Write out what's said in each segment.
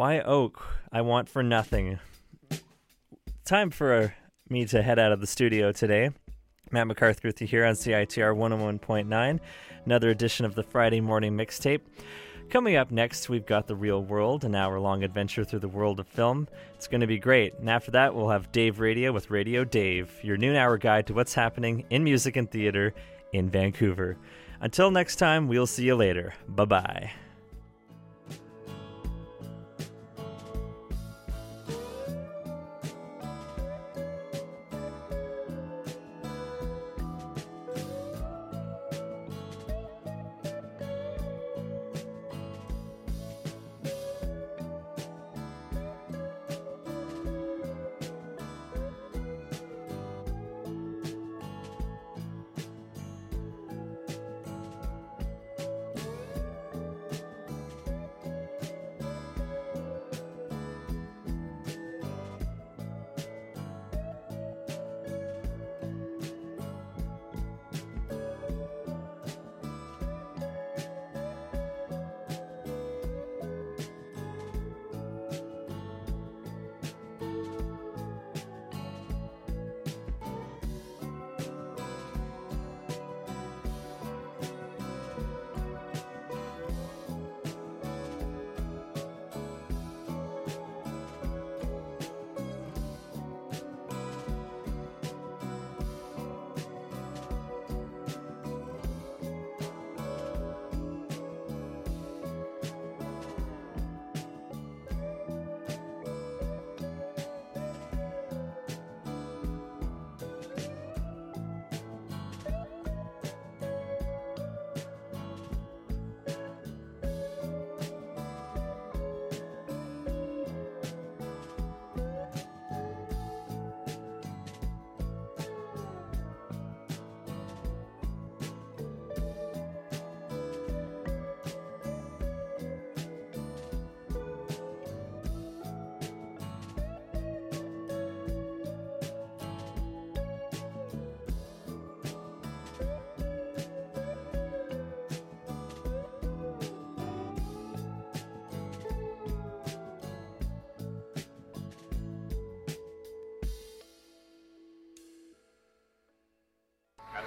Why Oak? I Want for Nothing. Time for me to head out of the studio today. Matt McCarthy with you here on CITR 101.9. Another edition of the Friday Morning Mixtape. Coming up next, we've got The Real World, an hour-long adventure through the world of film. It's going to be great. And after that, we'll have Dave Radio with Radio Dave, your noon-hour guide to what's happening in music and theater in Vancouver. Until next time, we'll see you later. Bye-bye.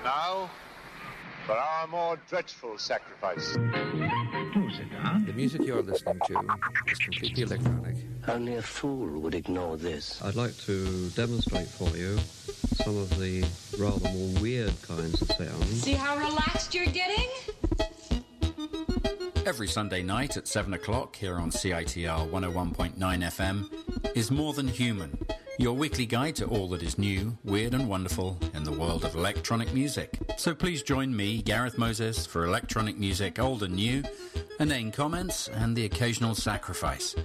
Now, for our more dreadful sacrifice. The music you're listening to is completely electronic. Only a fool would ignore this. I'd like to demonstrate for you some of the rather more weird kinds of sounds. See how relaxed you're getting? Every Sunday night at 7 o'clock here on CITR 101.9 FM is More Than Human, your weekly guide to all that is new, weird and wonderful in the world of electronic music. So please join me, Gareth Moses, for electronic music, old and new, inane comments and the occasional sacrifice.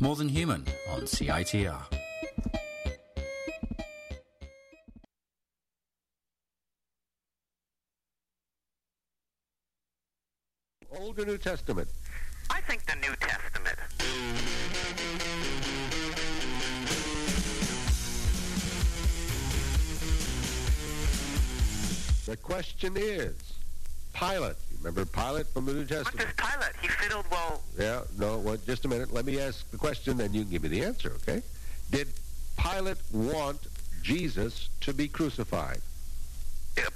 More Than Human on CITR. Old or New Testament? I think the New Testament. The question is, Pilate. You remember Pilate from the New Testament? What is Pilate? He fiddled while... Yeah, no, well, just a minute. Let me ask the question, then you can give me the answer, okay? Did Pilate want Jesus to be crucified?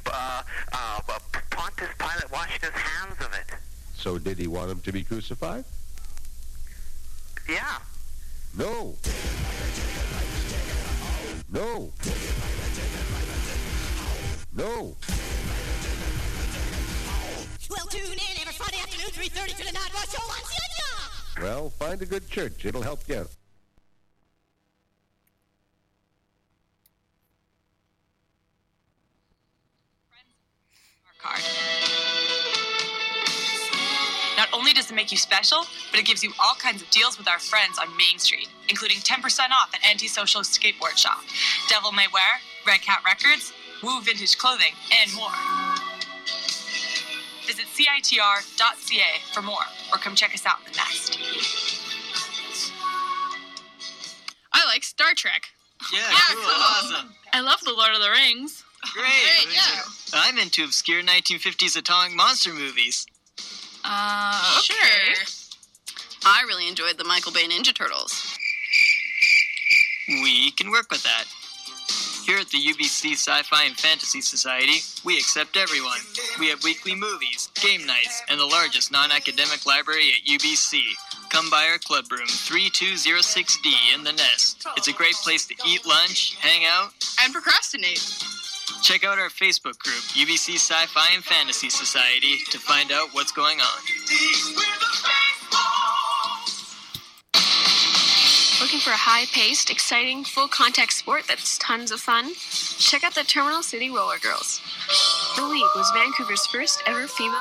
Pontius Pilate washed his hands of it. So did he want him to be crucified? Yeah. No. No. No. Well, tune in every Friday afternoon, 3:30 to the Night Watch Show on CITR. Well, find a good church. It'll help you. Card. Not only does it make you special, but it gives you all kinds of deals with our friends on Main Street, including 10% off at Anti-Social Skateboard Shop, Devil May Wear, Red Cat Records, Woo Vintage Clothing, and more. Visit CITR.ca for more, or come check us out in the Nest. I like Star Trek. Yeah, cool. Awesome. I love The Lord of the Rings. Great, yeah. I'm into obscure 1950s Italian monster movies. Okay. Sure. I really enjoyed the Michael Bay Ninja Turtles. We can work with that. Here at the UBC Sci-Fi and Fantasy Society, we accept everyone. We have weekly movies, game nights, and the largest non-academic library at UBC. Come by our club room 3206D in the Nest. It's a great place to eat lunch, hang out, and procrastinate. Check out our Facebook group, UBC Sci-Fi and Fantasy Society, to find out what's going on. Looking for a high-paced, exciting, full-contact sport that's tons of fun? Check out the Terminal City Roller Girls. The league was Vancouver's first ever female...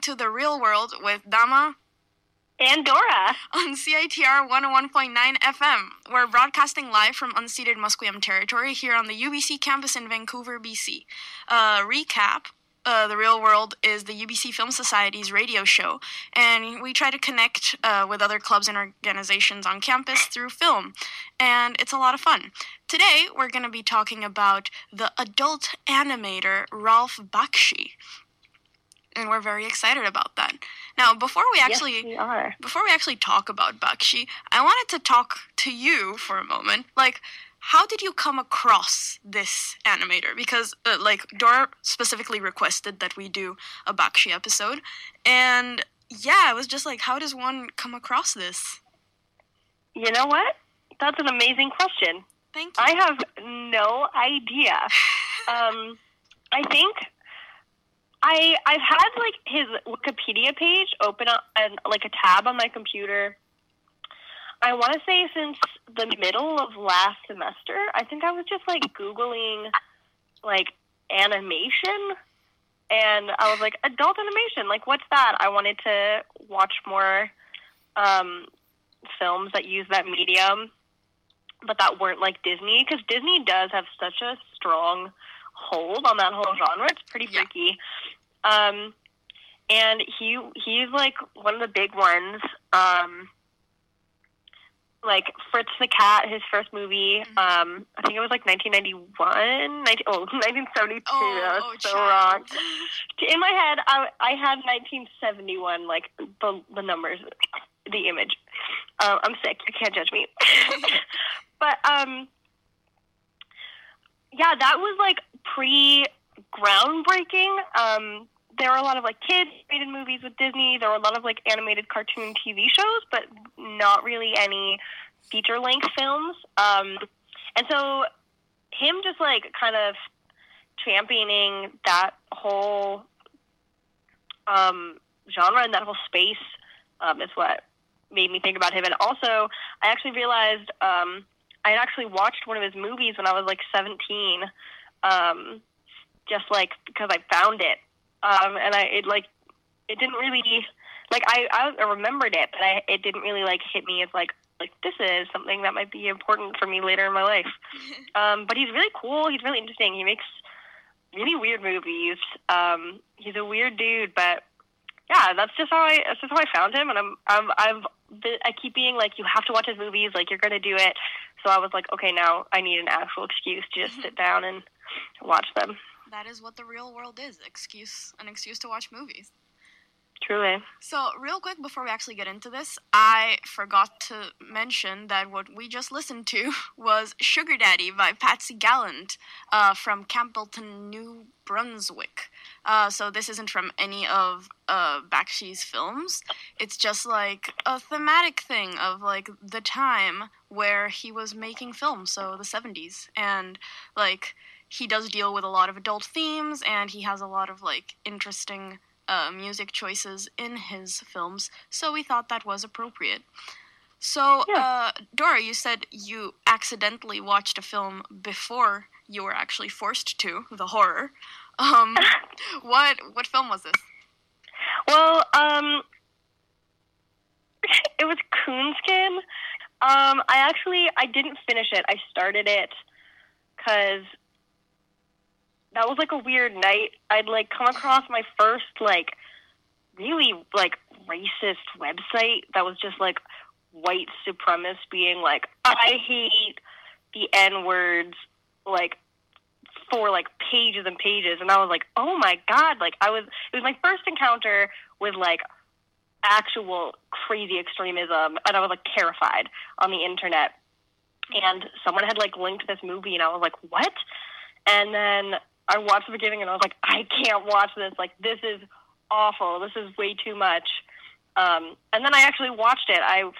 to the real world with Dama and Dora on CITR 101.9 FM. We're broadcasting live from unceded Musqueam territory here on the UBC campus in Vancouver, BC. Recap, The Real World is the UBC Film Society's radio show, and we try to connect with other clubs and organizations on campus through film, and it's a lot of fun. Today, we're going to be talking about the adult animator Ralph Bakshi. And we're very excited about that. Now, before we actually talk about Bakshi, I wanted to talk to you for a moment. Like, how did you come across this animator? Because, Dora specifically requested that we do a Bakshi episode. And, yeah, I was just like, how does one come across this? You know what? That's an amazing question. Thank you. I have no idea. I think... I've had like his Wikipedia page open up and like a tab on my computer. I want to say since the middle of last semester. I think I was just like Googling like animation, and I was like, adult animation, like what's that? I wanted to watch more films that use that medium, but that weren't like Disney, because Disney does have such a strong hold on that whole genre. It's pretty freaky. And he's like one of the big ones. Like Fritz the Cat, his first movie, I think it was like 1972. Wrong. In my head, I had 1971, like the numbers, the image. I'm sick. You can't judge me. But, yeah, that was like pre-groundbreaking. There were a lot of like kids-rated movies with Disney. There were a lot of like animated cartoon TV shows, but not really any feature-length films. And so him just like kind of championing that whole genre and that whole space is what made me think about him. And also, I actually realized I had actually watched one of his movies when I was like 17, just like because I found it. And it didn't really, like, I remembered it, but it didn't really, like, hit me as, like, this is something that might be important for me later in my life. But he's really cool. He's really interesting. He makes really weird movies. He's a weird dude, but, yeah, that's just how I found him. And I keep being, like, you have to watch his movies. Like, you're going to do it. So I was like, okay, now I need an actual excuse to just sit down and watch them. That is what the real world is, an excuse to watch movies. Truly. So, real quick, before we actually get into this, I forgot to mention that what we just listened to was Sugar Daddy by Patsy Gallant from Campbellton, New Brunswick. So this isn't from any of Bakshi's films. It's just, like, a thematic thing of, like, the time where he was making films, so the 70s, and, like, he does deal with a lot of adult themes, and he has a lot of, like, interesting music choices in his films, so we thought that was appropriate. So, yeah. Dora, you said you accidentally watched a film before you were actually forced to, the horror. What film was this? Well, it was Coonskin. I didn't finish it. I started it because that was, like, a weird night. I'd, like, come across my first, like, really, like, racist website that was just, like, white supremacists being, like, I hate the N-words, like, for, like, pages and pages. And I was like, oh, my God. Like, it was my first encounter with, like, actual crazy extremism. And I was, like, terrified on the internet. And someone had, like, linked this movie, and I was like, what? And then I watched the beginning, and I was like, I can't watch this. Like, this is awful. This is way too much. And then I actually watched it. I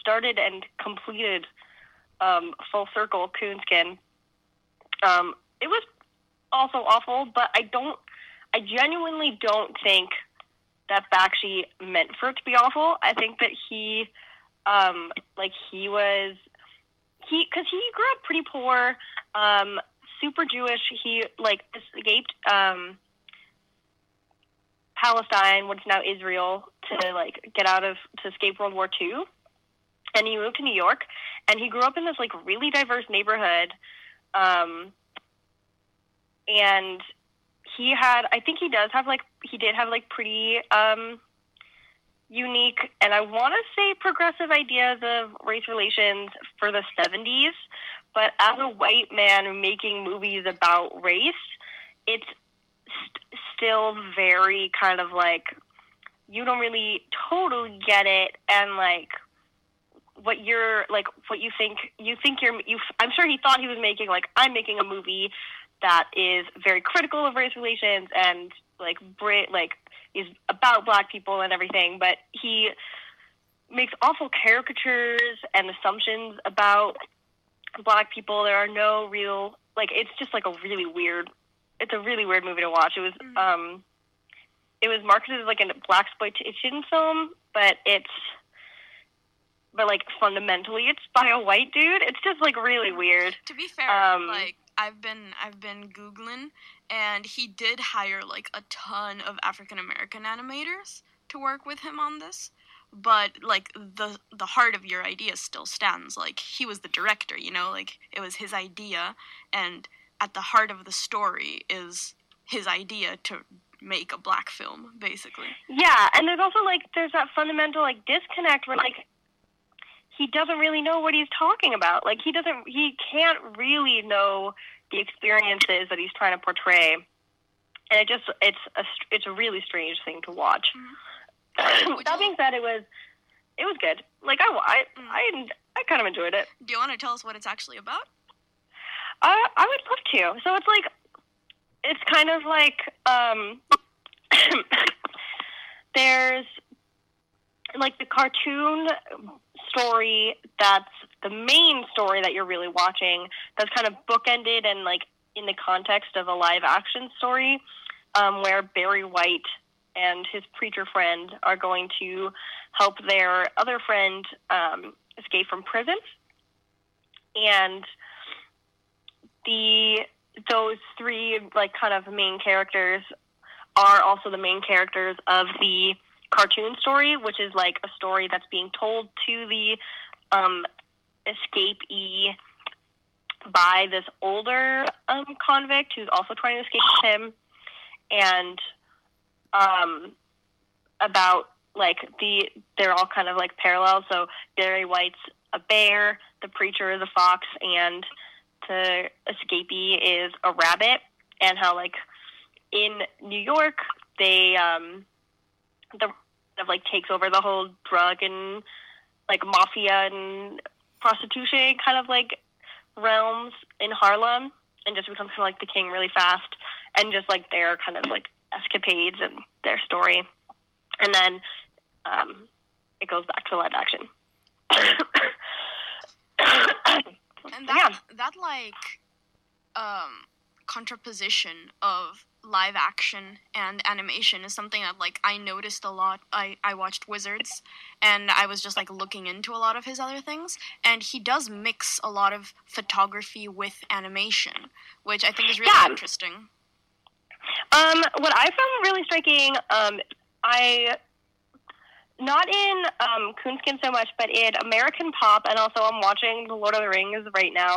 started and completed Full Circle Coonskin. It was also awful, but I genuinely don't think that Bakshi meant for it to be awful. I think that because he grew up pretty poor, super Jewish. He, like, escaped Palestine, what's now Israel, to, like, to escape World War II. And he moved to New York, and he grew up in this, like, really diverse neighborhood. And he had, I think he does have, like, he did have, like, pretty unique, and I want to say progressive ideas of race relations for the 70s. But as a white man making movies about race, it's still very kind of like, you don't really totally get it, and like I'm sure he thought he was making, like, I'm making a movie that is very critical of race relations and like is about black people and everything, but he makes awful caricatures and assumptions about black people. There are no real, like, it's just like a really weird it's a really weird movie to watch. It was it was marketed as like a black exploitation film, but it's like fundamentally it's by a white dude. It's just like really weird. To be fair, like I've been Googling, and he did hire like a ton of African American animators to work with him on this. But, like, the heart of your idea still stands. Like, he was the director, you know? Like, it was his idea, and at the heart of the story is his idea to make a black film, basically. Yeah, and there's also, like, there's that fundamental, like, disconnect where, like, he doesn't really know what he's talking about. Like, he can't really know the experiences that he's trying to portray. And it just, it's a really strange thing to watch. Mm-hmm. That being said, it was good. Like, I kind of enjoyed it. Do you want to tell us what it's actually about? I would love to. So it's like, it's kind of like, there's, like, the cartoon story that's the main story that you're really watching that's kind of bookended and, like, in the context of a live-action story where Barry White and his preacher friend are going to help their other friend escape from prison. And those three, like, kind of main characters are also the main characters of the cartoon story, which is, like, a story that's being told to the escapee by this older convict who's also trying to escape him. And about, like, they're all kind of, like, parallel. So Barry White's a bear, the preacher is a fox, and the escapee is a rabbit. And how, like, in New York, they, takes over the whole drug and, like, mafia and prostitution kind of, like, realms in Harlem, and just becomes kind of, like, the king really fast. And just, like, they're kind of, like, escapades and their story, and then it goes back to live action. And contraposition of live action and animation is something that, like, I noticed a lot. I watched Wizards, and I was just, like, looking into a lot of his other things, and he does mix a lot of photography with animation, which I think is really interesting. What I found really striking, not in Coonskin so much, but in American Pop, and also I'm watching The Lord of the Rings right now,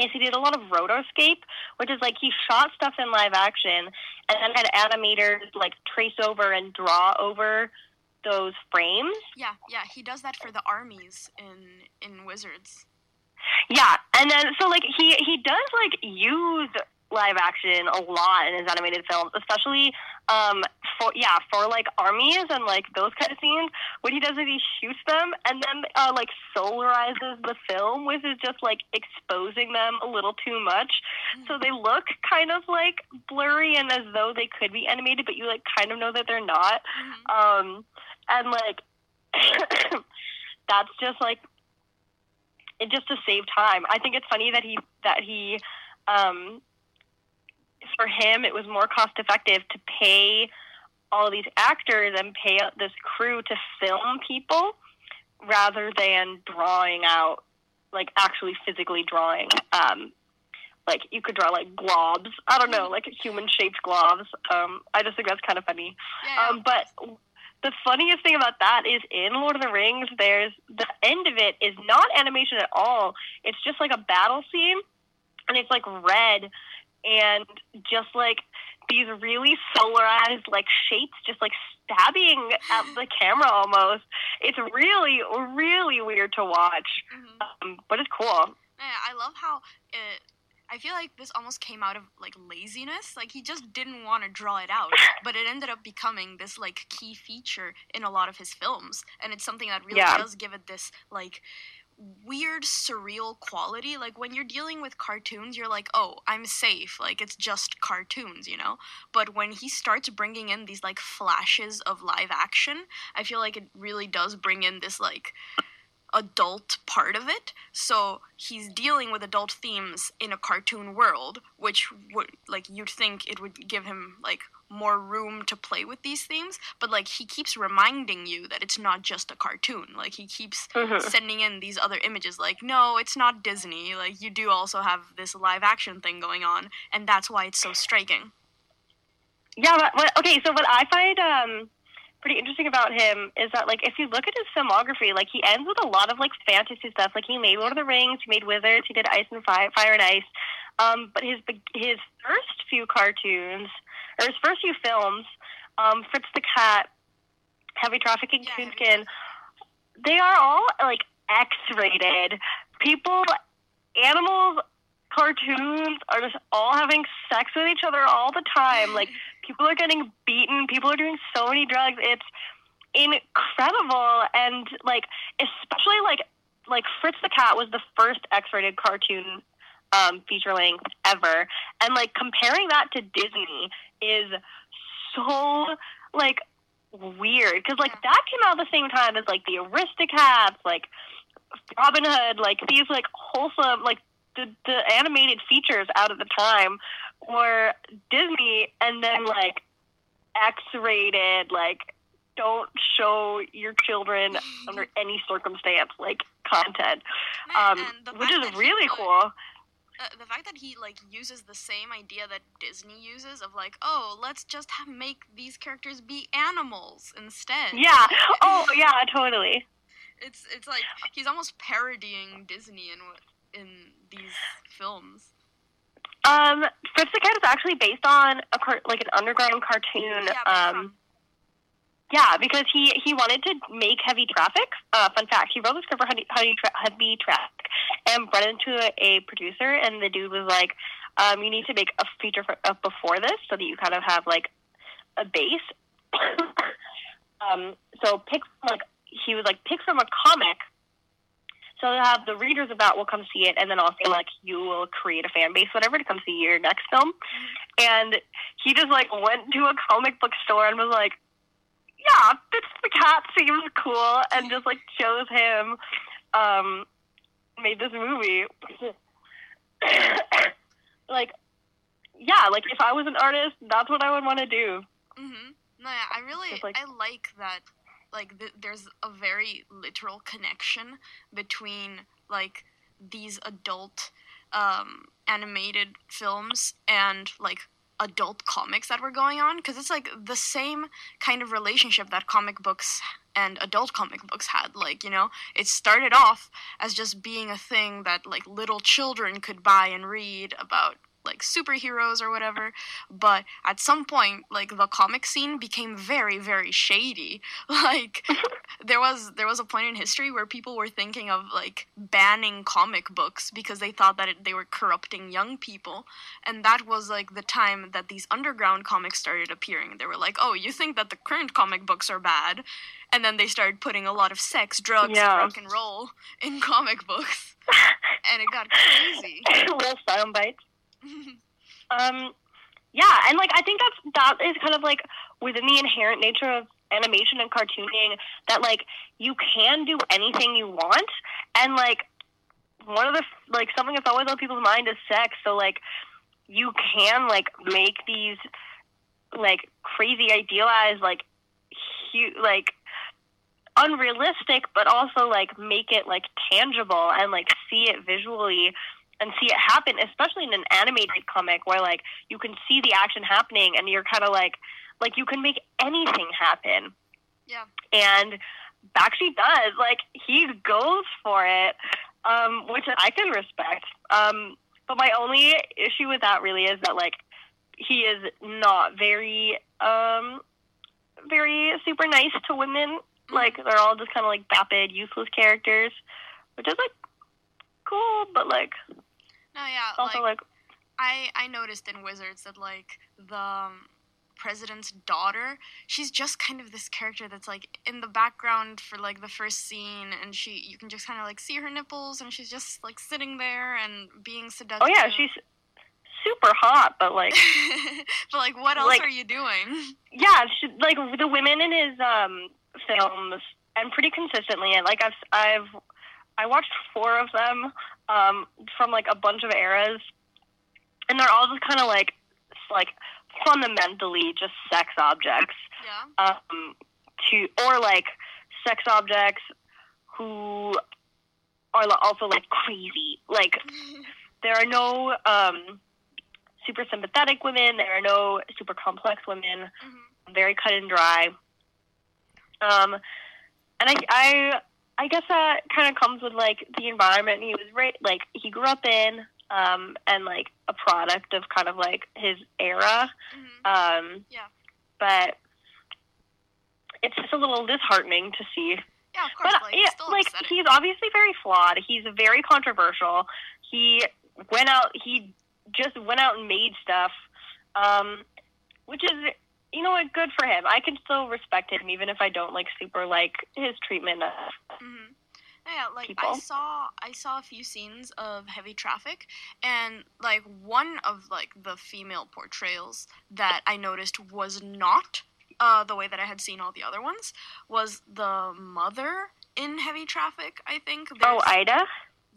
is he did a lot of rotoscape, which is, like, he shot stuff in live action, and then had animators, like, trace over and draw over those frames. Yeah, he does that for the armies in Wizards. Yeah, and then, so, like, he does, like, use live action a lot in his animated films, especially for like armies and like those kind of scenes. What he does is he shoots them and then like solarizes the film, which is just like exposing them a little too much, so they look kind of like blurry and as though they could be animated, but you like kind of know that they're not. And like that's just like it just to save time. I think it's funny that he for him, it was more cost-effective to pay all these actors and pay this crew to film people rather than drawing out, like, actually physically drawing. Like, you could draw, like, globs. I don't know, like, human-shaped globs. I just think that's kind of funny. Yeah. But the funniest thing about that is in Lord of the Rings, there's the end of it is not animation at all. It's just, like, a battle scene, and it's, like, red, and just, like, these really solarized, like, shapes just, like, stabbing at the camera almost. It's really, really weird to watch, but it's cool. Yeah, I love how I feel like this almost came out of, like, laziness. Like, he just didn't want to draw it out, but it ended up becoming this, like, key feature in a lot of his films, and it's something that really does give it this, like, weird surreal quality. Like, when you're dealing with cartoons, you're like, oh, I'm safe, like, it's just cartoons, you know? But when he starts bringing in these, like, flashes of live action, I feel like it really does bring in this, like, adult part of it, so he's dealing with adult themes in a cartoon world, which would, like, you'd think it would give him, like, more room to play with these themes, but, like, he keeps reminding you that it's not just a cartoon. Like, he keeps sending in these other images, like, no, it's not Disney, like, you do also have this live action thing going on, and that's why it's so striking. Yeah, so what I find, pretty interesting about him is that, like, if you look at his filmography, like, he ends with a lot of, like, fantasy stuff. Like, he made Lord of the Rings, he made Wizards, he did Fire and Ice. But his first few cartoons, or his first few films, Fritz the Cat, Heavy Traffic, and Coonskin, they are all, like, X-rated. People, animals, cartoons are just all having sex with each other all the time. Like, people are getting beaten. People are doing so many drugs. It's incredible. And, like, especially, like Fritz the Cat was the first X-rated cartoon feature length ever. And, like, comparing that to Disney is so, like, weird. Because, like, that came out at the same time as, like, the Aristocats, like, Robin Hood, like, these, like, wholesome, like, the animated features out at the time were Disney, and then, like, X-rated, like, don't show your children under any circumstance, like, content, which is really cool. The fact that he, like, uses the same idea that Disney uses of, like, oh, let's just make these characters be animals instead. Yeah. Oh, yeah, totally. It's like, he's almost parodying Disney in these films. Fritz the Cat is actually based on an underground cartoon. Because he wanted to make Heavy Traffic. Fun fact, he wrote the script for Heavy Traffic and brought it to a producer, and the dude was like, you need to make a feature before this so that you kind of have, like, a base. Pick from a comic, so they'll have the readers about will come see it, and then also, like, you will create a fan base, whatever, to come see your next film. And he just, like, went to a comic book store and was like, yeah, Fritz the Cat seems cool, and just, like, chose him, made this movie. Like, yeah, like, if I was an artist, that's what I would want to do. Mm-hmm. No, yeah, I really, just, like, I like that. Like, there's a very literal connection between, like, these adult animated films and, like, adult comics that were going on. Because it's, like, the same kind of relationship that comic books and adult comic books had. Like, you know, it started off as just being a thing that, like, little children could buy and read about, like, superheroes or whatever, but at some point, like, the comic scene became very, very shady. Like, there was a point in history where people were thinking of, like, banning comic books because they thought that they were corrupting young people, and that was, like, the time that these underground comics started appearing. They were like, oh, you think that the current comic books are bad? And then they started putting a lot of sex, drugs, and rock and roll in comic books, and it got crazy. Little sound bites. And, like, I think that is kind of, like, within the inherent nature of animation and cartooning, that, like, you can do anything you want, and, like, one of the, like, something that's always on people's mind is sex, so, like, you can, like, make these, like, crazy, idealized, like, huge, like, unrealistic, but also, like, make it, like, tangible and, like, see it visually and see it happen, especially in an animated comic where, like, you can see the action happening and you're kind of like, you can make anything happen. Yeah. And Bakshi does. Like, he goes for it, which I can respect. But my only issue with that really is that, like, he is not very, very super nice to women. Like, they're all just kind of, like, vapid, useless characters, which is, like, cool, but, like... No, yeah, also, like I noticed in Wizards that, like, the president's daughter, she's just kind of this character that's, like, in the background for, like, the first scene, and you can just kind of, like, see her nipples, and she's just, like, sitting there and being seductive. Oh, yeah, she's super hot, but, like... But, like, what else, like, are you doing? Yeah, she, like, the women in his films, and pretty consistently, and, like, I've I watched 4 of them from like a bunch of eras, and they're all just kind of like fundamentally just sex objects. Yeah. Or like sex objects who are also like crazy. Like there are no super sympathetic women. There are no super complex women. Mm-hmm. Very cut and dry. And I guess that kind of comes with like the environment he was like he grew up in, and like a product of kind of like his era. Mm-hmm. Yeah. But it's just a little disheartening to see. Yeah, of course. But like, yeah, still like upsetting. He's obviously very flawed. He's very controversial. He just went out and made stuff, which is, you know what, good for him. I can still respect him, even if I don't, like, super like his treatment of mm-hmm. Yeah, like, people. I saw a few scenes of Heavy Traffic, and, like, one of, like, the female portrayals that I noticed was not the way that I had seen all the other ones, was the mother in Heavy Traffic, I think. Oh, Ida?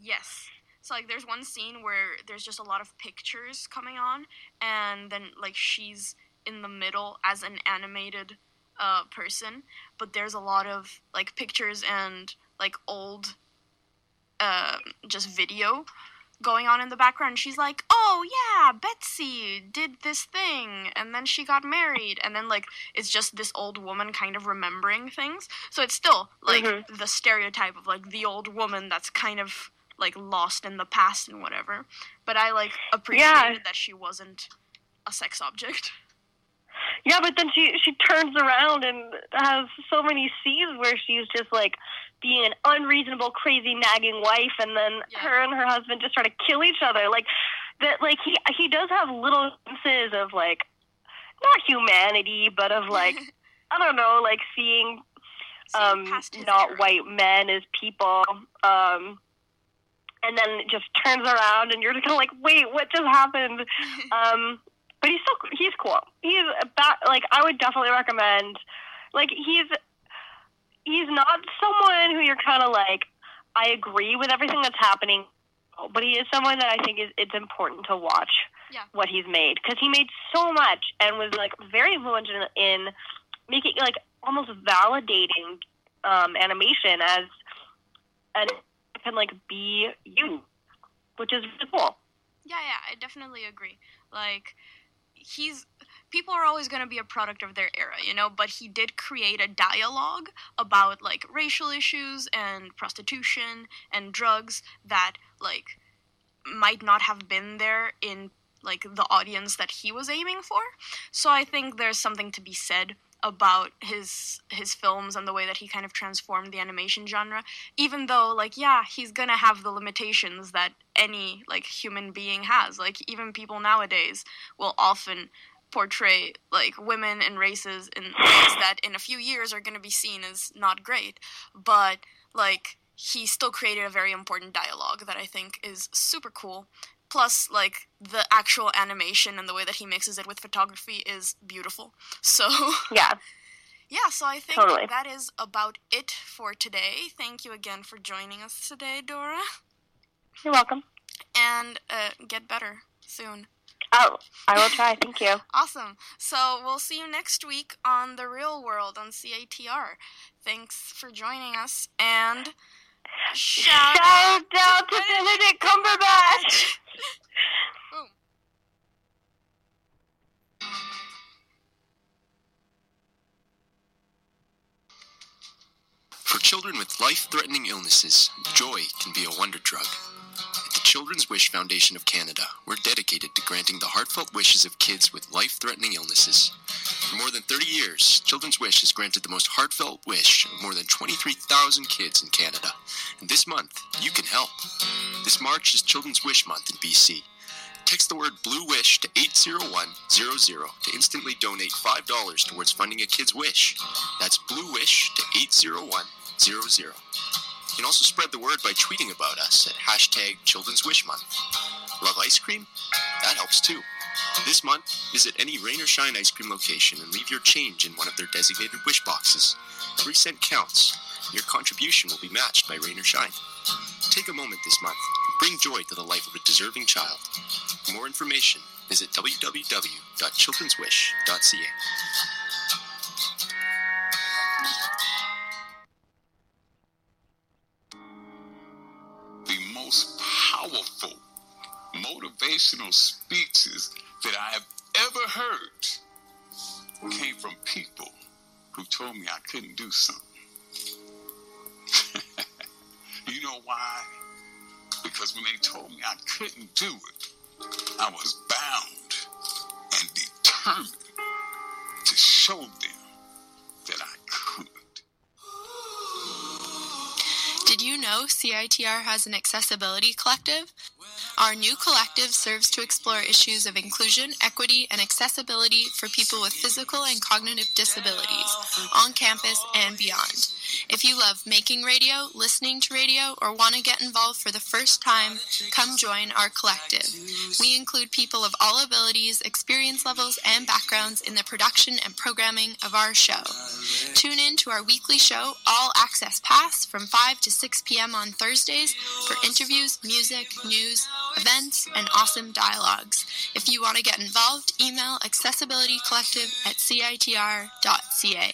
Yes. So, like, there's one scene where there's just a lot of pictures coming on, and then, like, she's in the middle as an animated person, but there's a lot of, like, pictures and, like, old just video going on in the background. She's like, oh, yeah, Betsy did this thing, and then she got married, and then, like, it's just this old woman kind of remembering things. So it's still, like, mm-hmm. the stereotype of, like, the old woman that's kind of, like, lost in the past and whatever. But I, like, appreciated that she wasn't a sex object. Yeah, but then she turns around and has so many scenes where she's just, like, being an unreasonable, crazy, nagging wife, and then her and her husband just try to kill each other. Like, that, like, he does have little instances of, like, not humanity, but of, like, I don't know, like, seeing not era. White men as people, and then just turns around, and you're just kind of like, wait, what just happened? But he's cool. He's about, like, I would definitely recommend, like, he's not someone who you're kind of like, I agree with everything that's happening, but he is someone that I think it's important to watch what he's made, because he made so much and was, like, very influential in making, like, almost validating animation as an can, like, be you, which is really cool. Yeah, I definitely agree. Like, people are always going to be a product of their era, you know, but he did create a dialogue about, like, racial issues and prostitution and drugs that, like, might not have been there in, like, the audience that he was aiming for. So I think there's something to be said about his films and the way that he kind of transformed the animation genre, even though, like, yeah, he's gonna have the limitations that any, like, human being has. Like, even people nowadays will often portray, like, women and races in ways that in a few years are gonna be seen as not great, but, like, he still created a very important dialogue that I think is super cool. Plus, like, the actual animation and the way that he mixes it with photography is beautiful. So, yeah, so I think that is about it for today. Thank you again for joining us today, Dora. You're welcome. And get better soon. Oh, I will try. Thank you. Awesome. So we'll see you next week on The Real World on CITR. Thanks for joining us, and... Shout out to Benedict Cumberbatch! Boom. For children with life-threatening illnesses, joy can be a wonder drug. At the Children's Wish Foundation of Canada, we're dedicated to granting the heartfelt wishes of kids with life-threatening illnesses. For more than 30 years, Children's Wish has granted the most heartfelt wish of more than 23,000 kids in Canada. And this month, you can help. This March is Children's Wish Month in BC. Text the word Blue Wish to 80100 to instantly donate $5 towards funding a kid's wish. That's Blue Wish to 80100. You can also spread the word by tweeting about us at #Children'sWishMonth. Love ice cream? That helps too. This month, visit any Rain or Shine ice cream location and leave your change in one of their designated wish boxes. Every cent counts. and your contribution will be matched by rain or shine. Take a moment this month and bring joy to the life of a deserving child. For more information, visit www.childrenswish.ca. The most powerful motivational speeches that I have ever heard came from people who told me I couldn't do something. You know why? Because when they told me I couldn't do it, I was bound and determined to show them that I could. Did you know CITR has an accessibility collective? Our new collective serves to explore issues of inclusion, equity, and accessibility for people with physical and cognitive disabilities on campus and beyond. If you love making radio, listening to radio, or want to get involved for the first time, come join our collective. We include people of all abilities, experience levels, and backgrounds in the production and programming of our show. Tune in to our weekly show, All Access Pass, from 5 to 6 p.m. on Thursdays for interviews, music, news, events, and awesome dialogues. If you want to get involved, email accessibilitycollective@citr.ca.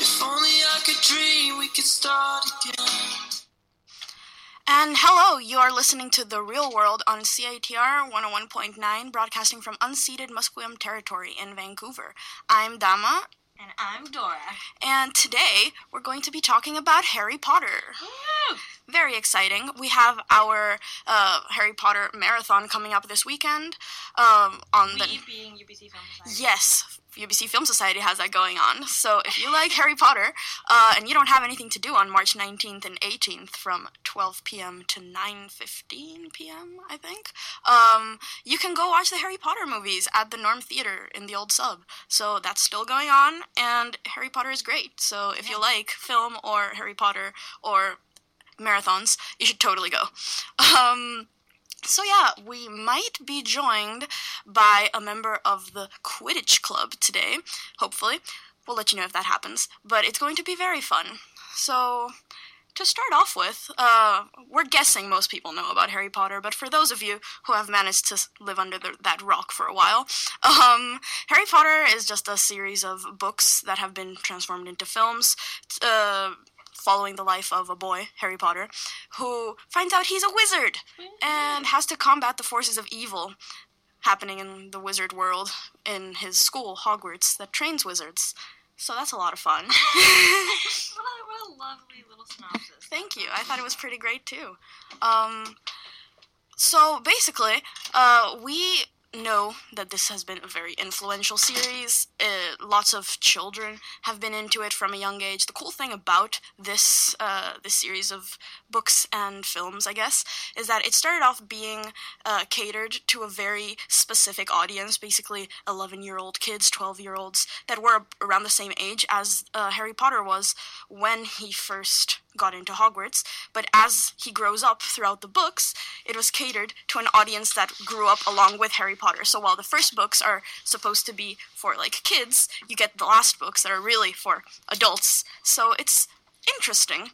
If only I could dream we could start again. And hello, you are listening to The Real World on CITR 101.9, broadcasting from unceded Musqueam territory in Vancouver. I'm Dama. And I'm Dora. And today, we're going to be talking about Harry Potter. Woo! Very exciting. We have our Harry Potter marathon coming up this weekend. Being UBC Film Society. Yes, UBC Film Society has that going on. So if you like Harry Potter and you don't have anything to do on March 19th and 18th from 12 p.m. to 9:15 p.m., I think, you can go watch the Harry Potter movies at the Norm Theater in the Old Sub. So that's still going on, and Harry Potter is great. So if you like film or Harry Potter or marathons, you should totally go. So yeah, we might be joined by a member of the Quidditch Club today, hopefully. We'll let you know if that happens, but it's going to be very fun. So, to start off with, we're guessing most people know about Harry Potter, but for those of you who have managed to live under that rock for a while, Harry Potter is just a series of books that have been transformed into films, following the life of a boy, Harry Potter, who finds out he's a wizard and has to combat the forces of evil happening in the wizard world in his school, Hogwarts, that trains wizards. So that's a lot of fun. What a lovely little synopsis. Thank you. I thought it was pretty great, too. So basically, we know that this has been a very influential series. Lots of children have been into it from a young age. The cool thing about this this series of books and films, I guess, is that it started off being catered to a very specific audience, basically 11-year-old kids, 12-year-olds, that were around the same age as Harry Potter was when he first got into Hogwarts, but as he grows up throughout the books, it was catered to an audience that grew up along with Harry Potter. So while the first books are supposed to be for, like, kids, you get the last books that are really for adults. So it's interesting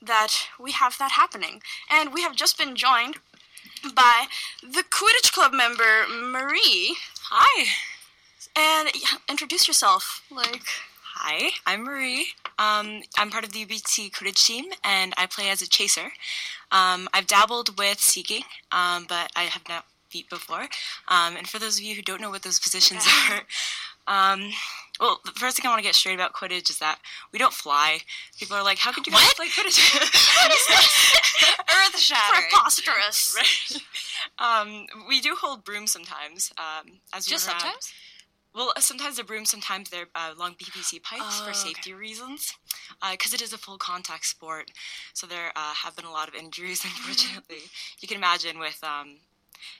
that we have that happening. And we have just been joined by the Quidditch Club member, Marie. Hi. And introduce yourself, like... Hi, I'm Marie. I'm part of the UBT Quidditch team, and I play as a chaser. I've dabbled with seeking, but I have not beat before. And for those of you who don't know what those positions are, well, the first thing I want to get straight about Quidditch is that we don't fly. People are like, how could you guys play Quidditch? What is this? Earth-shattering. Preposterous. Right. We do hold brooms sometimes. As we just sometimes? Around. Well, sometimes they're brooms, sometimes they're long PVC pipes for safety reasons, because it is a full contact sport, so there have been a lot of injuries, unfortunately. You can imagine with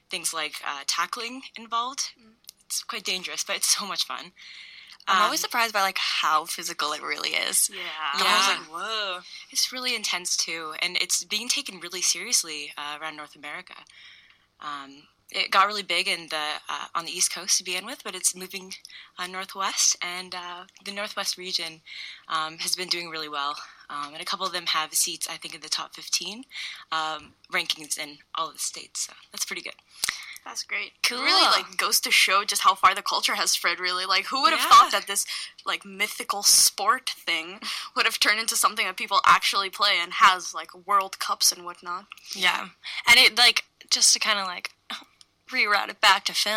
things like tackling involved, it's quite dangerous, but it's so much fun. I'm always surprised by, like, how physical it really is. Yeah. I was like, whoa. It's really intense, too, and it's being taken really seriously around North America. it got really big in the on the East Coast to begin with, but it's moving northwest, and the Northwest region has been doing really well. And a couple of them have seats, I think, in the top 15 rankings in all of the states. So that's pretty good. That's great. Cool. It really, like, goes to show just how far the culture has spread, really. Like, who would have thought that this, like, mythical sport thing would have turned into something that people actually play and has, like, World Cups and whatnot? Yeah. And it, like, just to kind of, like, reroute it back to film,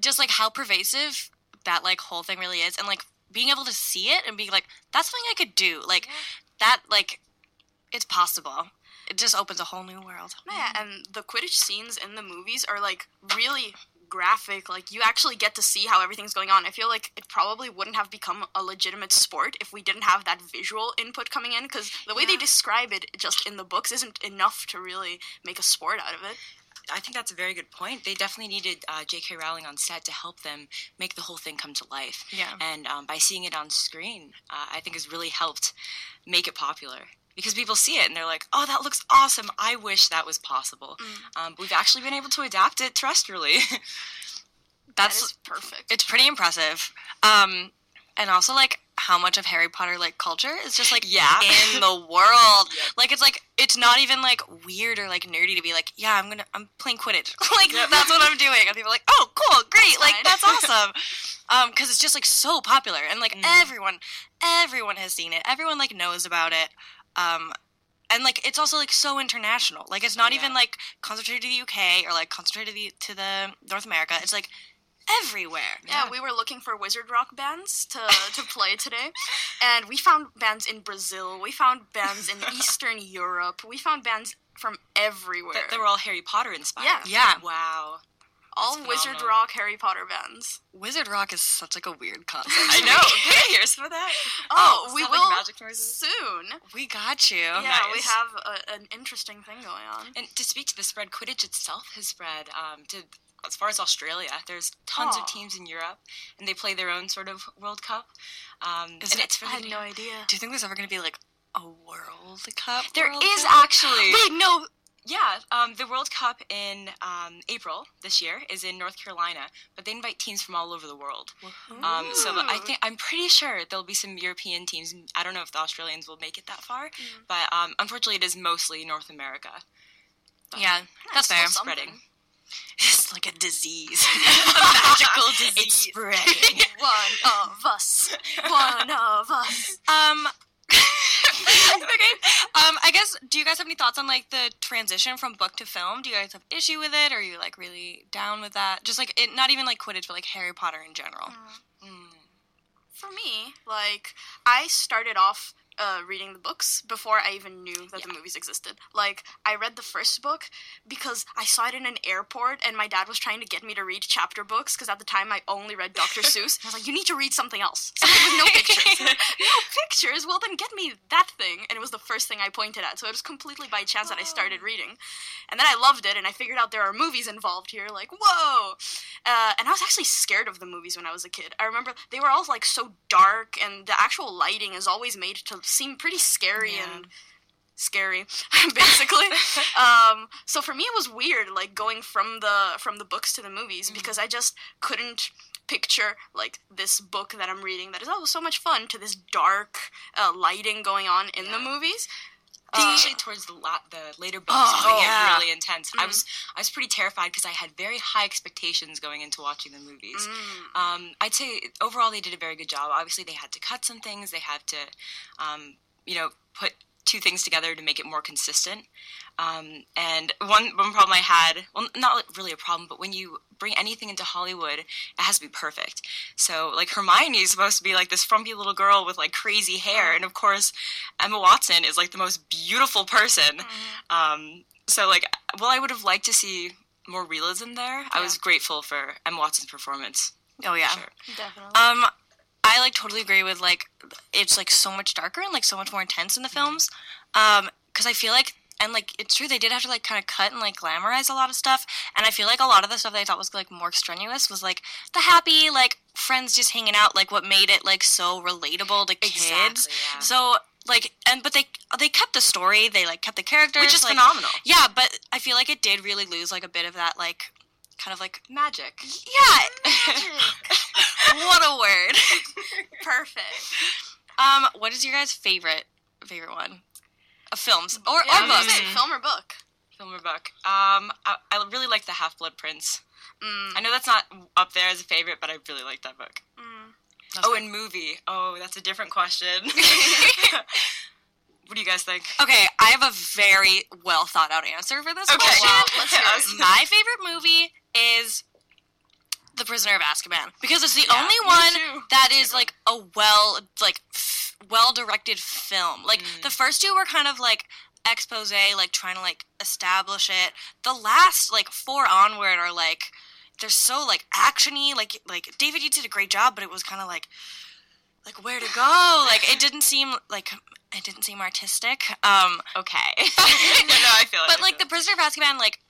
just, like, how pervasive that, like, whole thing really is. And, like, being able to see it and being like, that's something I could do. Like, that, like, it's possible. It just opens a whole new world. Yeah, and the Quidditch scenes in the movies are, like, really graphic. Like, you actually get to see how everything's going on. I feel like it probably wouldn't have become a legitimate sport if we didn't have that visual input coming in, because the way they describe it just in the books isn't enough to really make a sport out of it. I think that's a very good point. They definitely needed J.K. Rowling on set to help them make the whole thing come to life. Yeah. And by seeing it on screen, I think has really helped make it popular. Because people see it and they're like, oh, that looks awesome. I wish that was possible. Mm. But we've actually been able to adapt it terrestrially. That is perfect. It's pretty impressive. And also, like, how much of Harry Potter, like, culture is just, like, in the world. Yep. Like, it's, like, it's not even, like, weird or, like, nerdy to be like, yeah, I'm playing Quidditch. Like, that's what I'm doing. And people are like, oh, cool, great. That's like, fine. That's awesome. Because it's just, like, so popular. And, like, everyone has seen it. Everyone, like, knows about it. And, like, it's also, like, so international. Like, it's not even, like, concentrated to the UK or, like, concentrated to the North America. It's, like, everywhere. Yeah, we were looking for wizard rock bands to play today, and we found bands in Brazil, we found bands in Eastern Europe, we found bands from everywhere. They were all Harry Potter inspired. Yeah. Yeah. Wow. All wizard rock Harry Potter bands. Wizard rock is such, like, a weird concept. I know. Hey, here's for that. Oh, we will, like, magic noises soon. We got you. Yeah, nice. We have an interesting thing going on. And to speak to the spread, Quidditch itself has spread to... As far as Australia, there's tons of teams in Europe, and they play their own sort of World Cup. I had no idea. Do you think there's ever going to be, like, a World Cup? There is, actually. Wait, no. Yeah, the World Cup in April this year is in North Carolina, but they invite teams from all over the world. So I'm pretty sure there'll be some European teams. I don't know if the Australians will make it that far, but unfortunately it is mostly North America. But yeah, that's fair. It's spreading. It's like a disease. A magical disease. It's spreading. One of us. Okay. I guess, do you guys have any thoughts on, like, the transition from book to film? Do you guys have an issue with it? Or are you, like, really down with that? Just, like, it, not even, like, Quidditch, but, like, Harry Potter in general. For me, like, I started off... reading the books before I even knew that the movies existed. Like, I read the first book because I saw it in an airport, and my dad was trying to get me to read chapter books, because at the time I only read Dr. Seuss. I was like, you need to read something else. Something with no pictures. No pictures? Well, then get me that thing. And it was the first thing I pointed at, so it was completely by chance that I started reading. And then I loved it, and I figured out there are movies involved here. Like, whoa! And I was actually scared of the movies when I was a kid. I remember they were all, like, so dark, and the actual lighting is always made to seem pretty scary and scary, basically. So for me it was weird, like, going from the books to the movies, because I just couldn't picture, like, this book that I'm reading that is always so much fun to this dark lighting going on in the movies. I think actually towards the later books was really intense. I was pretty terrified because I had very high expectations going into watching the movies. I'd say overall they did a very good job. Obviously they had to cut some things. They had to, put two things together to make it more consistent. And one problem I had, well, not really a problem, but when you bring anything into Hollywood, it has to be perfect. So, like, Hermione is supposed to be, like, this frumpy little girl with, like, crazy hair, and of course, Emma Watson is, like, the most beautiful person. So, like, I would have liked to see more realism there. Yeah. I was grateful for Emma Watson's performance. Oh, yeah. Sure. Definitely. I, like, totally agree with, like, it's, like, so much darker and, like, so much more intense in the films, because I feel like, and, like, it's true, they did have to, like, kind of cut and, like, glamorize a lot of stuff. And I feel like a lot of the stuff that I thought was, like, more strenuous was, like, the happy, like, friends just hanging out, like, what made it, like, so relatable to kids. Exactly, yeah. So, Like, and but they kept the story, they like kept the characters, which is like, phenomenal. Yeah, but I feel like it did really lose like a bit of that like kind of like magic. Yeah, magic. What a word. Perfect. What is your guys' favorite one? Films or books? Film or book? Film or book. I really like the Half-Blood Prince. Mm. I know that's not up there as a favorite, but I really like that book. Mm. And movie. Oh, that's a different question. What do you guys think? Okay, I have a very well thought out answer for this question. Well, let's hear it. My favorite movie is The Prisoner of Azkaban because it's the only one that is like a well directed film. Like the first two were kind of like expose, like trying to like establish it. The last like four onward are like they're so like actiony. Like David Yates did a great job, but it was kind of like where to go. Like it didn't seem artistic. Okay. No, I feel it. But like The Prisoner of Azkaban, like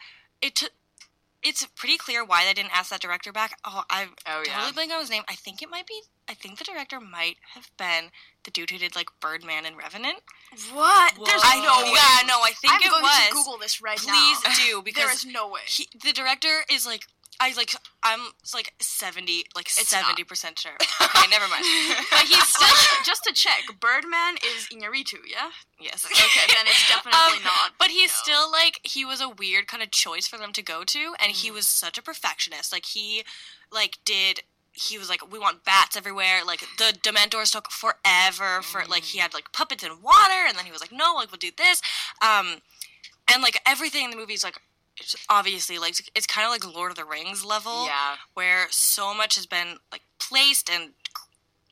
it's pretty clear why they didn't ask that director back. Totally blanking on his name. I think the director might have been the dude who did like Birdman and Revenant. What? Whoa. There's no way. Yeah, no, I think it was. I'm going to Google this right now. Please do, because there is no way. The director is like, I'm 70, like it's 70% not. Sure. Okay, never mind. But he's still, just to check, Birdman is Iñárritu, yeah? Yes. Okay, then it's definitely not. But he's still like, he was a weird kind of choice for them to go to, and he was such a perfectionist. Like he was like, we want bats everywhere. Like the Dementors took forever for he had like puppets and water, and then he was like, no, like we'll do this. And like everything in the movie is like, obviously, like it's kind of like Lord of the Rings level, where so much has been like placed and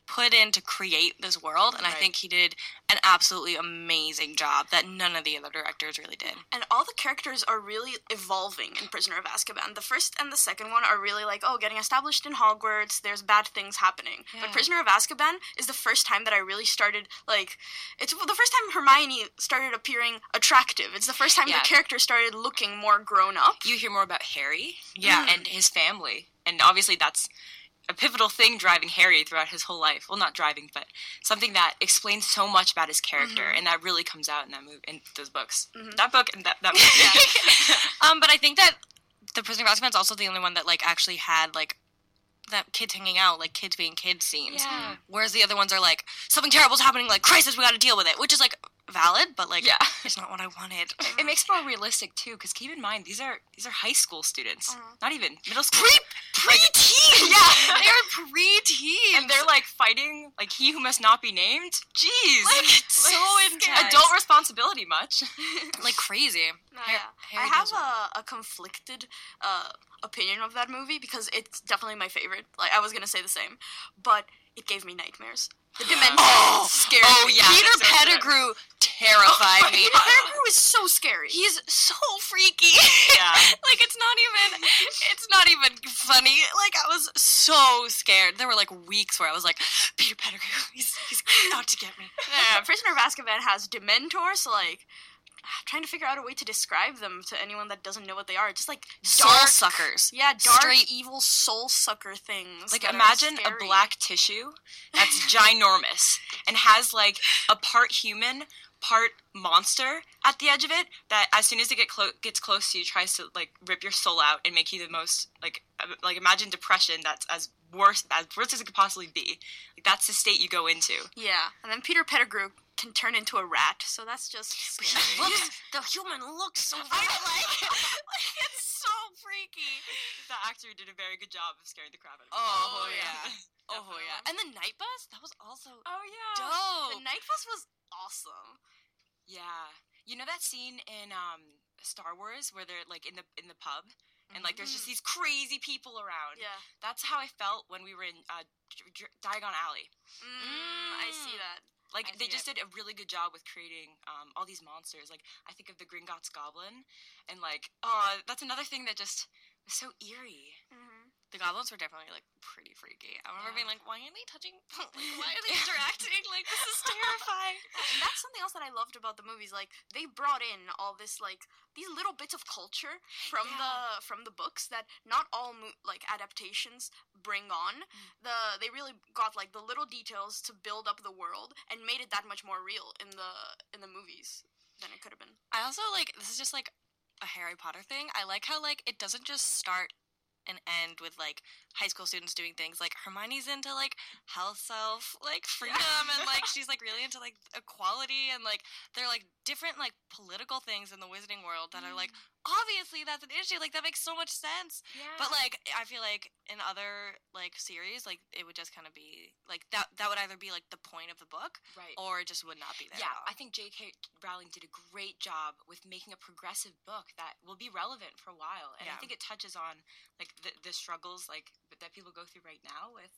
put in to create this world, and I think he did an absolutely amazing job that none of the other directors really did. And all the characters are really evolving in Prisoner of Azkaban. The first and the second one are really like, getting established in Hogwarts, there's bad things happening. Yeah. But Prisoner of Azkaban is the first time that I really started, like, it's the first time Hermione started appearing attractive. It's the first time the character started looking more grown up. You hear more about Harry and his family, and obviously that's a pivotal thing driving Harry throughout his whole life. Well, not driving, but something that explains so much about his character, and that really comes out in that movie, in those books. Mm-hmm. That book and that movie. Yeah. But I think that The Prisoner of Azkaban is also the only one that like actually had like that kids hanging out, like kids being kids scenes. Yeah. Whereas the other ones are like something terrible's happening, like crisis, we got to deal with it, which is like valid, but like it's not what I wanted. It makes it more realistic too, because keep in mind these are high school students, not even middle school. Pre-teen, yeah, they're pre-teens, and they're like fighting like He Who Must Not Be Named. Jeez, like so intense. Adult responsibility, much like crazy. No, I have a conflicted opinion of that movie because it's definitely my favorite. Like I was gonna say the same, but it gave me nightmares. The Dementors scared me. Yeah, Peter Pettigrew terrified me. Peter Pettigrew is so scary. He's so freaky. Yeah. Like it's not even funny. Like I was so scared. There were like weeks where I was like, Peter Pettigrew, he's out to get me. Yeah. Prisoner of Azkaban has Dementors, like trying to figure out a way to describe them to anyone that doesn't know what they are. Just like dark, soul suckers. Yeah, dark, straight evil soul sucker things. Like imagine a black tissue that's ginormous and has like a part human, part monster at the edge of it that as soon as it gets close to you tries to like rip your soul out and make you the most like imagine depression that's as worse as it could possibly be. Like that's the state you go into. Yeah, and then Peter Pettigrew can turn into a rat, so that's just scary. The human looks so violent. Like it's so freaky. The actor did a very good job of scaring the crap out of me. Oh yeah. And the night bus, that was also dope. The night bus was awesome. Yeah. You know that scene in Star Wars where they're like in the pub? And, like, there's just these crazy people around. Yeah. That's how I felt when we were in Diagon Alley. I see that. Like, they just did a really good job with creating all these monsters. Like, I think of the Gringotts Goblin. And, like, that's another thing that just was so eerie. Mm-hmm. the goblins were definitely, like, pretty freaky. I remember being like, why aren't they touching? Like, why are they interacting? Like, this is terrifying. And that's something else that I loved about the movies. Like, they brought in all this, like, these little bits of culture from the books that not all, adaptations bring on. They really got, like, the little details to build up the world and made it that much more real in the movies than it could have been. I also, like, this is just, like, a Harry Potter thing. I like how, like, it doesn't just start and end with, like, high school students doing things. Like, Hermione's into, like, hell self, like, freedom, and, like, she's, like, really into, like, equality, and, like, they're, like, different, like, political things in the wizarding world that are, like, obviously that's an issue, like, that makes so much sense. Yeah. But, like, I feel like in other, like, series, like, it would just kind of be, like, that would either be, like, the point of the book, right, or it just would not be there. Yeah, I think J.K. Rowling did a great job with making a progressive book that will be relevant for a while, and I think it touches on, like, the struggles, like, that people go through right now with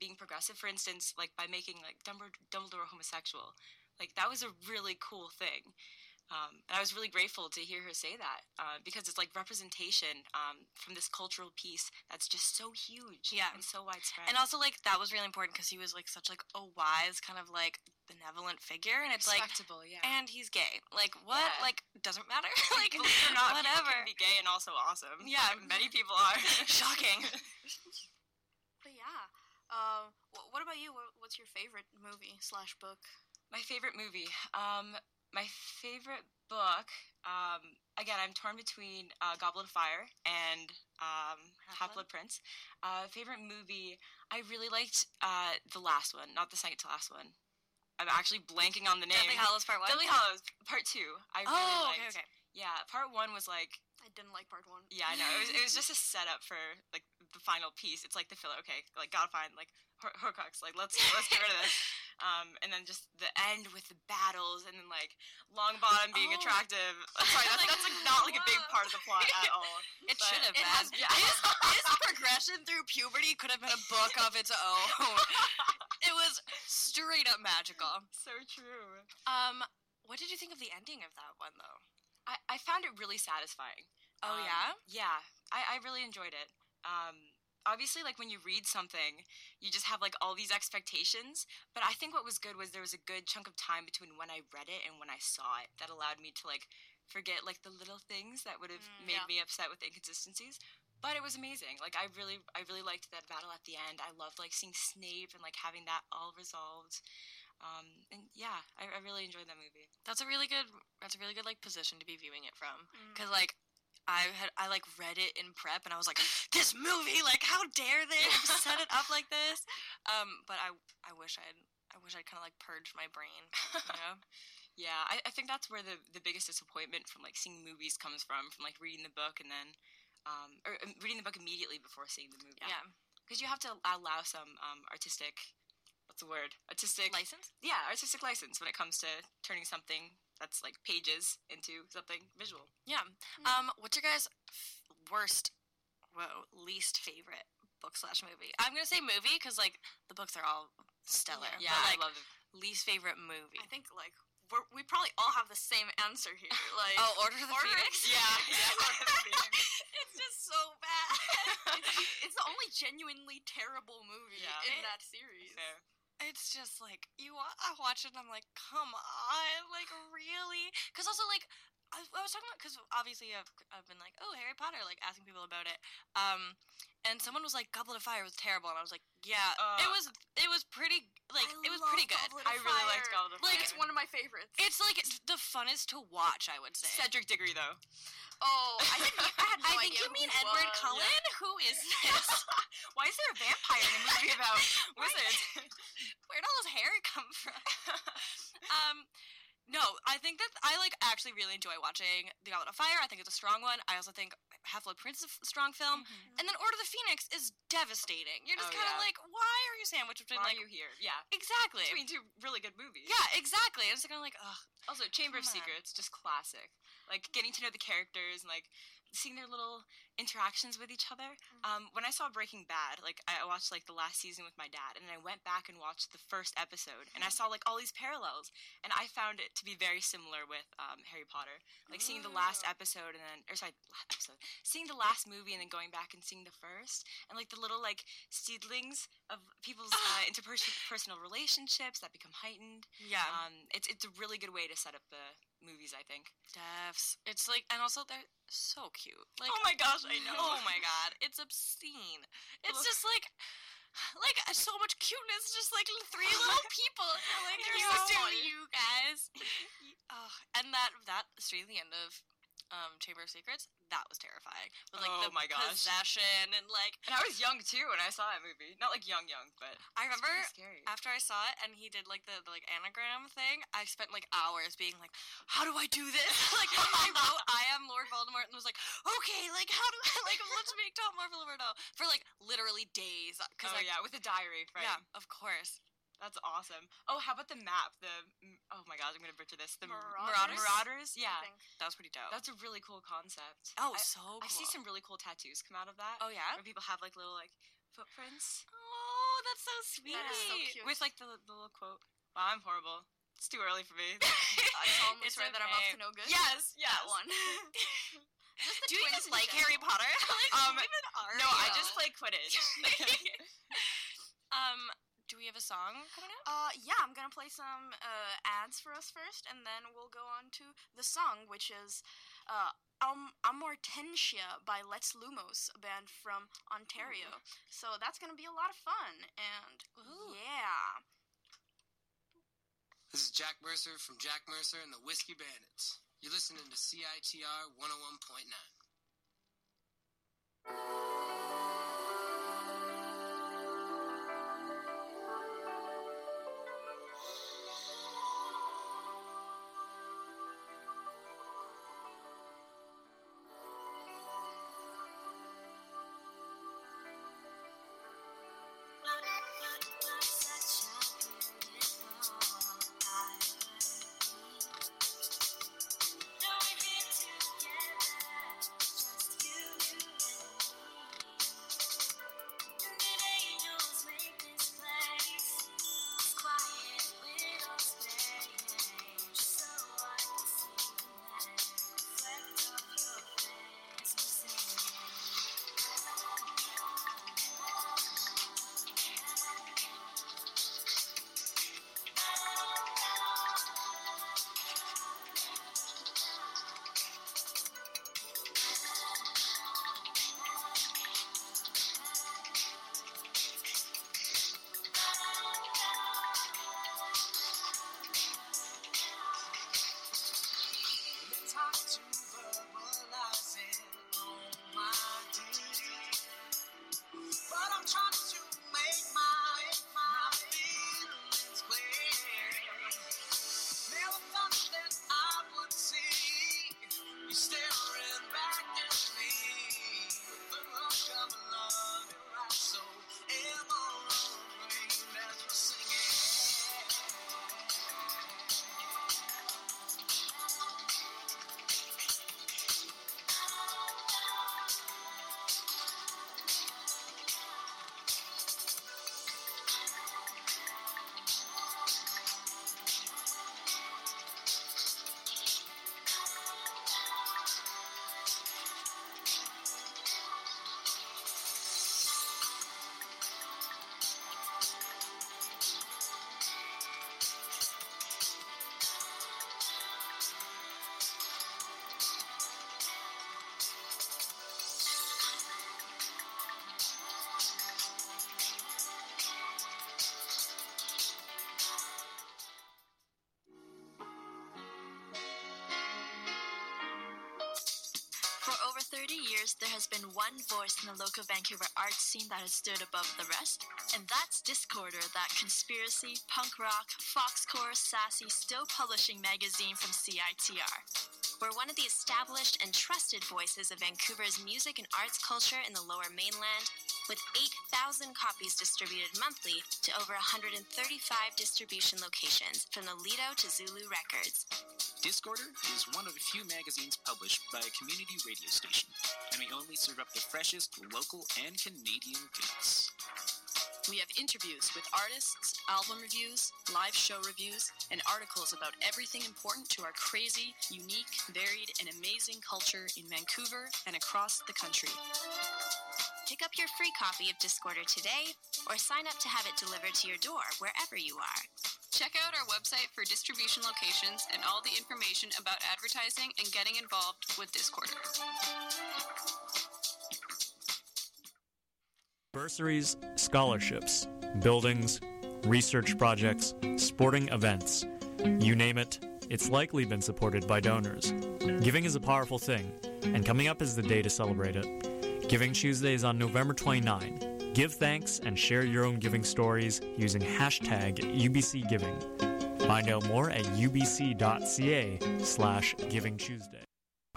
being progressive, for instance, like, by making, like, Dumbledore homosexual. Like, that was a really cool thing. And I was really grateful to hear her say that, because it's, like, representation from this cultural piece that's just so huge and so widespread. And also, like, that was really important because he was, like, such, like, a wise kind of, like, benevolent figure. And it's, like, respectable, and he's gay. Like, what? Yeah. Like, doesn't matter. Like, believe it or not, whatever. People can be gay and also awesome. Yeah. Like, many people are. Shocking. But, yeah. What about you? What's your favorite movie / book? My favorite movie? My favorite book, again, I'm torn between Goblet of Fire and Half-Blood Prince. Favorite movie, I really liked the last one, not the second to last one. I'm actually blanking on the name. Deathly Hallows Part 1? Deathly Hallows Part 2. I really liked. Okay. Yeah, Part 1 was like... I didn't like Part 1. Yeah, I know. It was just a setup for, like, the final piece. It's like the filler. Okay, like, gotta find, like, Horcrux. Like, let's get rid of this. And then just the end with the battles, and then, like, Longbottom being attractive. Sorry, that's like, not, like, a big part of the plot at all. It should have been. His progression through puberty could have been a book of its own. It was straight up magical. So true. What did you think of the ending of that one, though? I found it really satisfying. Oh, yeah? Yeah. I really enjoyed it. Obviously, like, when you read something, you just have, like, all these expectations, but I think what was good was there was a good chunk of time between when I read it and when I saw it that allowed me to, like, forget, like, the little things that would have made me upset with the inconsistencies, but it was amazing. Like, I really liked that battle at the end. I loved, like, seeing Snape and, like, having that all resolved. And yeah, I really enjoyed that movie. That's a really good, like, position to be viewing it from, because, like, I like, read it in prep, and I was like, this movie, like, how dare they set it up like this? But I wish I'd kind of, like, purged my brain, you know? Yeah, I think that's where the biggest disappointment from, like, seeing movies comes from, like, reading the book and then, or reading the book immediately before seeing the movie. Yeah. Because you have to allow some artistic license? Yeah, artistic license when it comes to turning something that's, like, pages into something visual. Yeah. What's your guys' least favorite book / movie? I'm going to say movie because, like, the books are all stellar. Yeah, but, like, I love it. Least favorite movie. I think, like, we probably all have the same answer here. Like, Order of the Phoenix? Yeah, Order of the Phoenix. It's just so bad. It's the only genuinely terrible movie in that series. Fair. It's just, like, I watch it and I'm like, come on, like, really? Because also, like, I was talking about, because obviously I've been like, oh, Harry Potter, like, asking people about it. And someone was like, Goblet of Fire was terrible, and I was like, yeah, it was pretty, like, it was pretty good. I really liked Goblet of Fire. Like, it's one of my favorites. It's, like, the funnest to watch, I would say. Cedric Diggory, though. Oh, I had no idea. I think you mean Edward Cullen? Yeah. Who is this? Why is there a vampire in a movie about wizards? Where'd all this hair come from? No, I think that I, like, actually really enjoy watching The Goblet of Fire. I think it's a strong one. I also think Half-Blood Prince is a strong film. Mm-hmm. And then Order of the Phoenix is devastating. You're just like, why are you sandwiched between, like... Why are you here? Yeah. Exactly. Between two really good movies. Yeah, exactly. I'm just kind of like, ugh. Also, Chamber of Secrets, just classic. Like, getting to know the characters and, like, seeing their little interactions with each other. When I saw Breaking Bad, like, I watched, like, the last season with my dad, and then I went back and watched the first episode, and I saw, like, all these parallels, and I found it to be very similar with Harry Potter. Like, seeing the last episode, and then, seeing the last movie, and then going back and seeing the first, and, like, the little, like, seedlings of people's interpersonal relationships that become heightened. Yeah. It's a really good way to set up the movies, I think. Devs. It's like, and also they're so cute. Like, oh my gosh, I know. Oh my god, it's obscene. It's just like so much cuteness. Just like three little people. Like, there's so many you guys. Oh, and that straight to the end of Chamber of Secrets. That was terrifying. With, like, oh my gosh, possession and like. And I was young too when I saw that movie. Not like young, but I remember scary. After I saw it and he did like the like anagram thing. I spent like hours being like, how do I do this? Like, I wrote I am Lord Voldemort and was like, okay, like how do I like let's make Tom Marvolo for like literally days. With a diary, right? Yeah, of course. That's awesome. Oh, how about the map? Oh my god, I'm going to butcher this. The Marauders? Yeah. That was pretty dope. That's a really cool concept. Oh, so cool. I see some really cool tattoos come out of that. Oh, yeah? Where people have, like, little, like, footprints. Oh, that's so sweet. That is so cute. With, like, the little quote. Wow, I'm horrible. It's too early for me. I almost read that I'm up to no good. Yes. That one. Do you guys like Harry Potter? No, I just play Quidditch. Do we have a song coming up? Yeah, I'm going to play some ads for us first, and then we'll go on to the song, which is Amortensia by Let's Lumos, a band from Ontario. Ooh. So that's going to be a lot of fun, and yeah. This is Jack Mercer from Jack Mercer and the Whiskey Bandits. You're listening to CITR 101.9. One voice in the local Vancouver art scene that has stood above the rest, and that's Discorder, that conspiracy, punk rock, foxcore, sassy, still publishing magazine from CITR. We're one of the established and trusted voices of Vancouver's music and arts culture in the Lower Mainland, with 8,000 copies distributed monthly to over 135 distribution locations, from Alito to Zulu Records. Discorder is one of the few magazines published by a community radio station, and we only serve up the freshest local and Canadian goods. We have interviews with artists, album reviews, live show reviews, and articles about everything important to our crazy, unique, varied, and amazing culture in Vancouver and across the country. Pick up your free copy of Discorder today, or sign up to have it delivered to your door wherever you are. Check out our website for distribution locations and all the information about advertising and getting involved with Discorder. Bursaries, scholarships, buildings, research projects, sporting events. You name it, it's likely been supported by donors. Giving is a powerful thing, and coming up is the day to celebrate it. Giving Tuesday is on November 29. Give thanks and share your own giving stories using hashtag UBCGiving. Find out more at ubc.ca/GivingTuesday.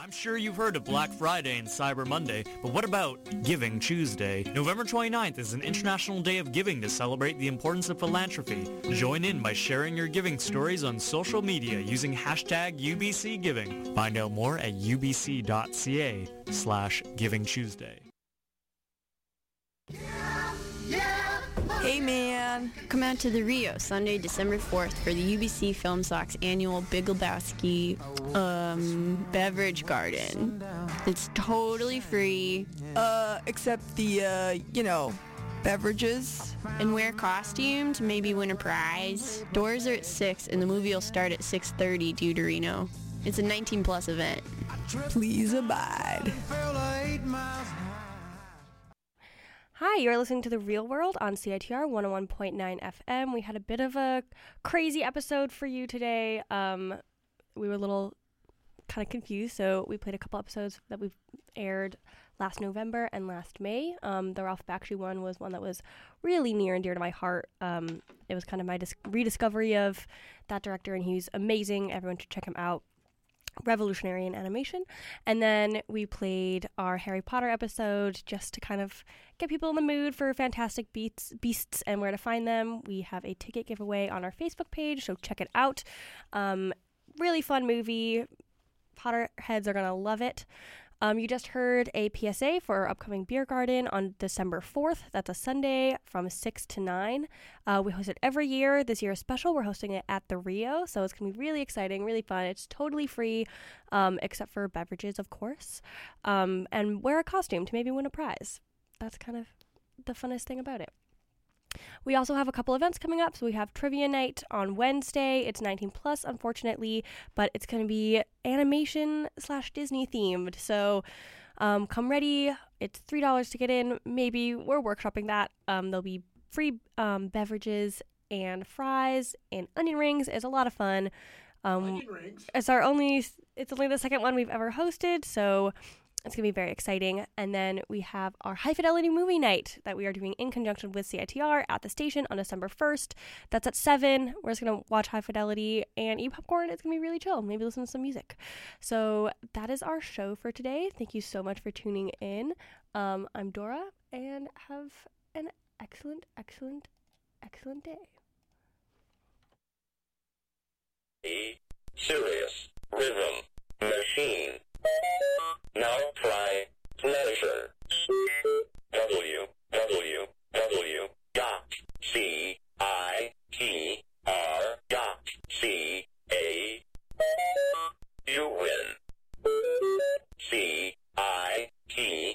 I'm sure you've heard of Black Friday and Cyber Monday, but what about Giving Tuesday? November 29th is an international day of giving to celebrate the importance of philanthropy. Join in by sharing your giving stories on social media using hashtag UBCGiving. Find out more at ubc.ca/GivingTuesday. Hey man! Come out to the Rio Sunday, December 4th for the UBC Film Sock's annual Big Lebowski beverage garden. It's totally free. Except the, beverages. And wear costumes, maybe win a prize. Doors are at 6 and the movie will start at 6:30 due to Reno. It's a 19+ event. Please abide. Hi, you're listening to The Real World on CITR 101.9 FM. We had a bit of a crazy episode for you today. We were a little kind of confused, so we played a couple episodes that we've aired last November and last May. The Ralph Bakshi one was one that was really near and dear to my heart. It was kind of my rediscovery of that director, and he's amazing. Everyone should check him out. Revolutionary in animation. And then we played our Harry Potter episode just to kind of get people in the mood for Fantastic Beasts and where to find them. We have a ticket giveaway on our Facebook page, so check it out. Really fun movie. Potter heads are going to love it. You just heard a PSA for our upcoming beer garden on December 4th. That's a Sunday from 6 to 9. We host it every year. This year is special. We're hosting it at the Rio, so it's going to be really exciting, really fun. It's totally free, except for beverages, of course. And wear a costume to maybe win a prize. That's kind of the funnest thing about it. We also have a couple events coming up. So we have Trivia Night on Wednesday. It's 19+, unfortunately, but it's going to be animation/Disney themed. So come ready. It's $3 to get in. Maybe we're workshopping that. There'll be free beverages and fries and onion rings. It's a lot of fun. Onion rings. It's only the second one we've ever hosted. So it's going to be very exciting. And then we have our High Fidelity movie night that we are doing in conjunction with CITR at the station on December 1st. That's at 7. We're just going to watch High Fidelity and eat popcorn. It's going to be really chill. Maybe listen to some music. So that is our show for today. Thank you so much for tuning in. I'm Dora, and have an excellent, excellent, excellent day. E. Serious Rhythm Machine. Now try pleasure. www.citr.ca. You win. CITR.